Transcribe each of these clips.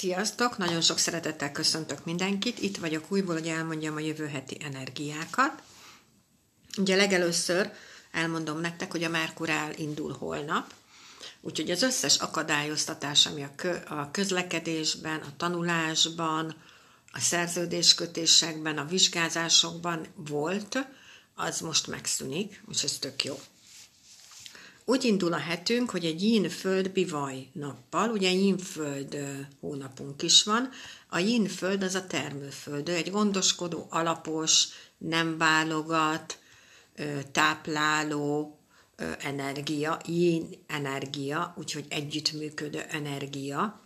Sziasztok! Nagyon sok szeretettel köszöntök mindenkit. Itt vagyok újból, hogy elmondjam a jövő heti energiákat. Ugye legelőször elmondom nektek, hogy a Merkúr indul holnap. Úgyhogy az összes akadályoztatás, ami a közlekedésben, a tanulásban, a szerződéskötésekben, a vizsgázásokban volt, az most megszűnik, úgyhogy ez tök jó. Úgy indul a hetünk, hogy egy yin-föld bivaj nappal, ugye yin-föld hónapunk is van, a yin-föld az a termőföld, egy gondoskodó, alapos, nem válogat, tápláló energia, yin energia, úgyhogy együttműködő energia,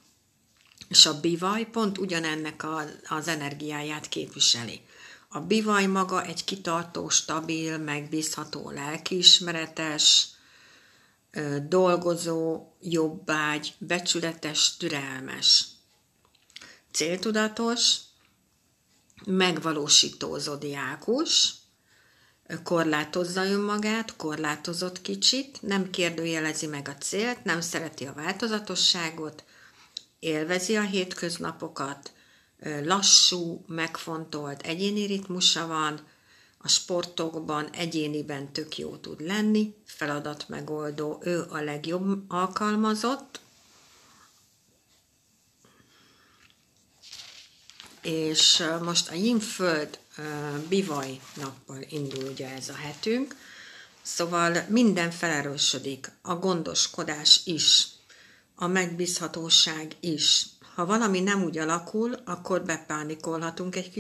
és a bivaj pont ugyanennek az energiáját képviseli. A bivaj maga egy kitartó, stabil, megbízható, lelkiismeretes, dolgozó, jobbágy, becsületes, türelmes, céltudatos, megvalósító zodiákus, korlátozza önmagát, korlátozott kicsit, nem kérdőjelezi meg a célt, nem szereti a változatosságot, élvezi a hétköznapokat, lassú, megfontolt egyéni ritmusa van, a sportokban egyéniben tök jó tud lenni, feladatmegoldó, ő a legjobb alkalmazott, és most a yin-föld bivaj nappal indul ugye ez a hetünk, szóval minden felerősödik, a gondoskodás is, a megbízhatóság is. Ha valami nem úgy alakul, akkor bepánikolhatunk egy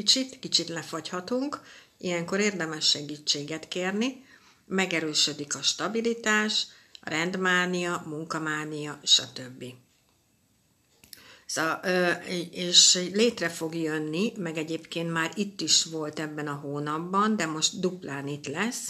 kicsit lefagyhatunk, ilyenkor érdemes segítséget kérni, megerősödik a stabilitás, a rendmánia, munkamánia, stb. Szóval, és létre fog jönni, meg egyébként már itt is volt ebben a hónapban, de most duplán itt lesz,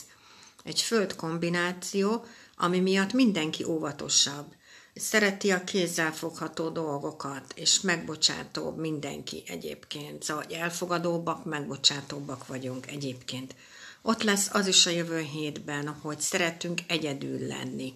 egy földkombináció, ami miatt mindenki óvatosabb. Szereti a kézzelfogható dolgokat, és megbocsátóbb mindenki egyébként. Szóval elfogadóbbak, megbocsátóbbak vagyunk egyébként. Ott lesz az is a jövő hétben, hogy szeretünk egyedül lenni.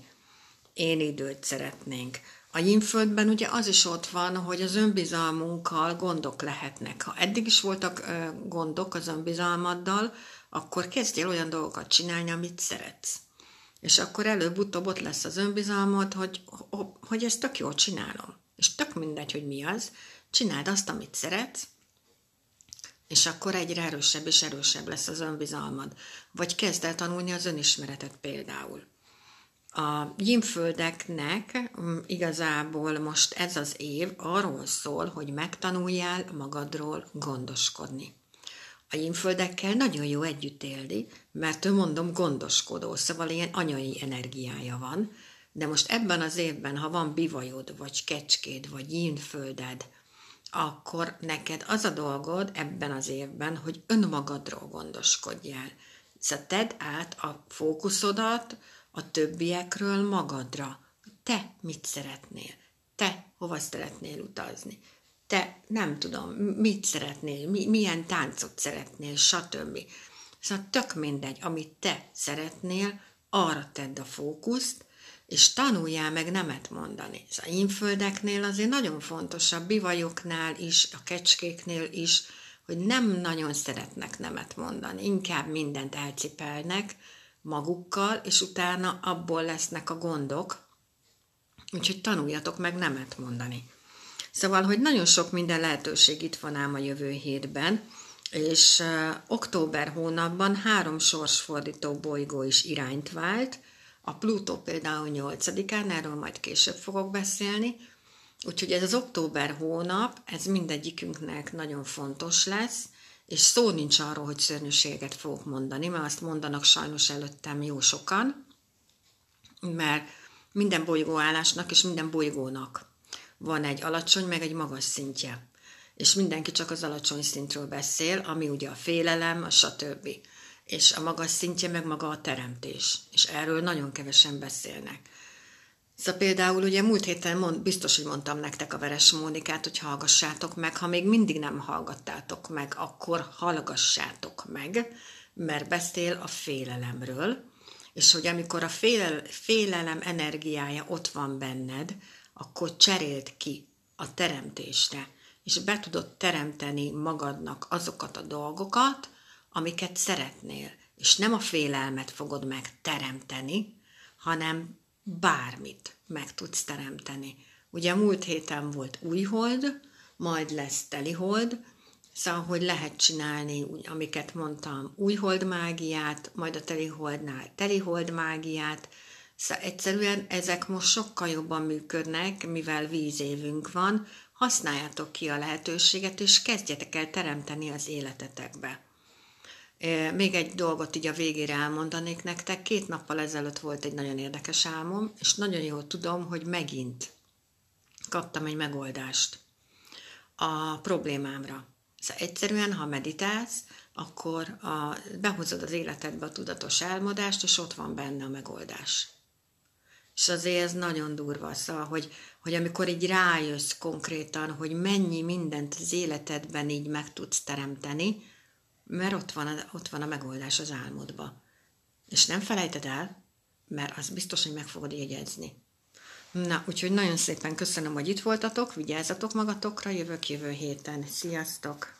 Én időt szeretnénk. A yin-földben ugye az is ott van, hogy az önbizalmunkkal gondok lehetnek. Ha eddig is voltak gondok az önbizalmaddal, akkor kezdjél olyan dolgokat csinálni, amit szeretsz. És akkor előbb-utóbb ott lesz az önbizalmod, hogy ezt tök jól csinálom. És tök mindegy, hogy mi az. Csináld azt, amit szeretsz, és akkor egyre erősebb és erősebb lesz az önbizalmad. Vagy kezd el tanulni az önismeretet például. A yin-földeknek igazából most ez az év arról szól, hogy megtanuljál magadról gondoskodni. A yin-földekkel nagyon jó együtt élni, mert ő mondom gondoskodó, szóval ilyen anyai energiája van, de most ebben az évben, ha van bivajod, vagy kecskéd, vagy yin-földed, akkor neked az a dolgod ebben az évben, hogy önmagadról gondoskodjál. Szóval tedd át a fókuszodat a többiekről magadra. Te mit szeretnél? Te hova szeretnél utazni? Te nem tudom, mit szeretnél, milyen táncot szeretnél, stb. Szóval tök mindegy, amit te szeretnél, arra tedd a fókuszt, és tanuljál meg nemet mondani. Az a yin-földeknél azért nagyon fontos, a bivajoknál is, a kecskéknél is, hogy nem nagyon szeretnek nemet mondani, inkább mindent elcipelnek magukkal, és utána abból lesznek a gondok, úgyhogy tanuljatok meg nemet mondani. Szóval, hogy nagyon sok minden lehetőség itt van ám a jövő hétben, és október hónapban 3 sorsfordító bolygó is irányt vált, a Plutó például 8-án, erről majd később fogok beszélni, úgyhogy ez az október hónap, ez mindegyikünknek nagyon fontos lesz, és szó nincs arról, hogy szörnyűséget fogok mondani, mert azt mondanak sajnos előttem jó sokan, mert minden bolygóállásnak és minden bolygónak van egy alacsony, meg egy magas szintje. És mindenki csak az alacsony szintről beszél, ami ugye a félelem, a stb. És a magas szintje meg maga a teremtés. És erről nagyon kevesen beszélnek. Szóval például ugye múlt héten biztos, hogy mondtam nektek a Veres Mónikát, hogy hallgassátok meg, ha még mindig nem hallgattátok meg, akkor hallgassátok meg, mert beszél a félelemről. És hogy amikor a félelem energiája ott van benned, akkor cseréld ki a teremtésre. és be tudod teremteni magadnak azokat a dolgokat, amiket szeretnél. És nem a félelmet fogod megteremteni, hanem bármit meg tudsz teremteni. Ugye múlt héten volt újhold, majd lesz telihold, szóval, hogy lehet csinálni, amiket mondtam, újhold mágiát, majd a teliholdnál telihold mágiát. Szóval egyszerűen ezek most sokkal jobban működnek, mivel 10 évünk van, használjátok ki a lehetőséget, és kezdjetek el teremteni az életetekbe. Még egy dolgot így a végére elmondanék nektek. 2 nappal ezelőtt volt egy nagyon érdekes álmom, és nagyon jól tudom, hogy megint kaptam egy megoldást a problémámra. Szóval egyszerűen, ha meditálsz, akkor behozod az életedbe a tudatos álmodást, és ott van benne a megoldás. És azért ez nagyon durva, szóval, hogy amikor így rájössz konkrétan, hogy mennyi mindent az életedben így meg tudsz teremteni, mert ott van a megoldás az álmodba. És nem felejted el, mert az biztos, hogy meg fogod jegyezni. Na, úgyhogy nagyon szépen köszönöm, hogy itt voltatok, vigyázzatok magatokra, jövök jövő héten. Sziasztok!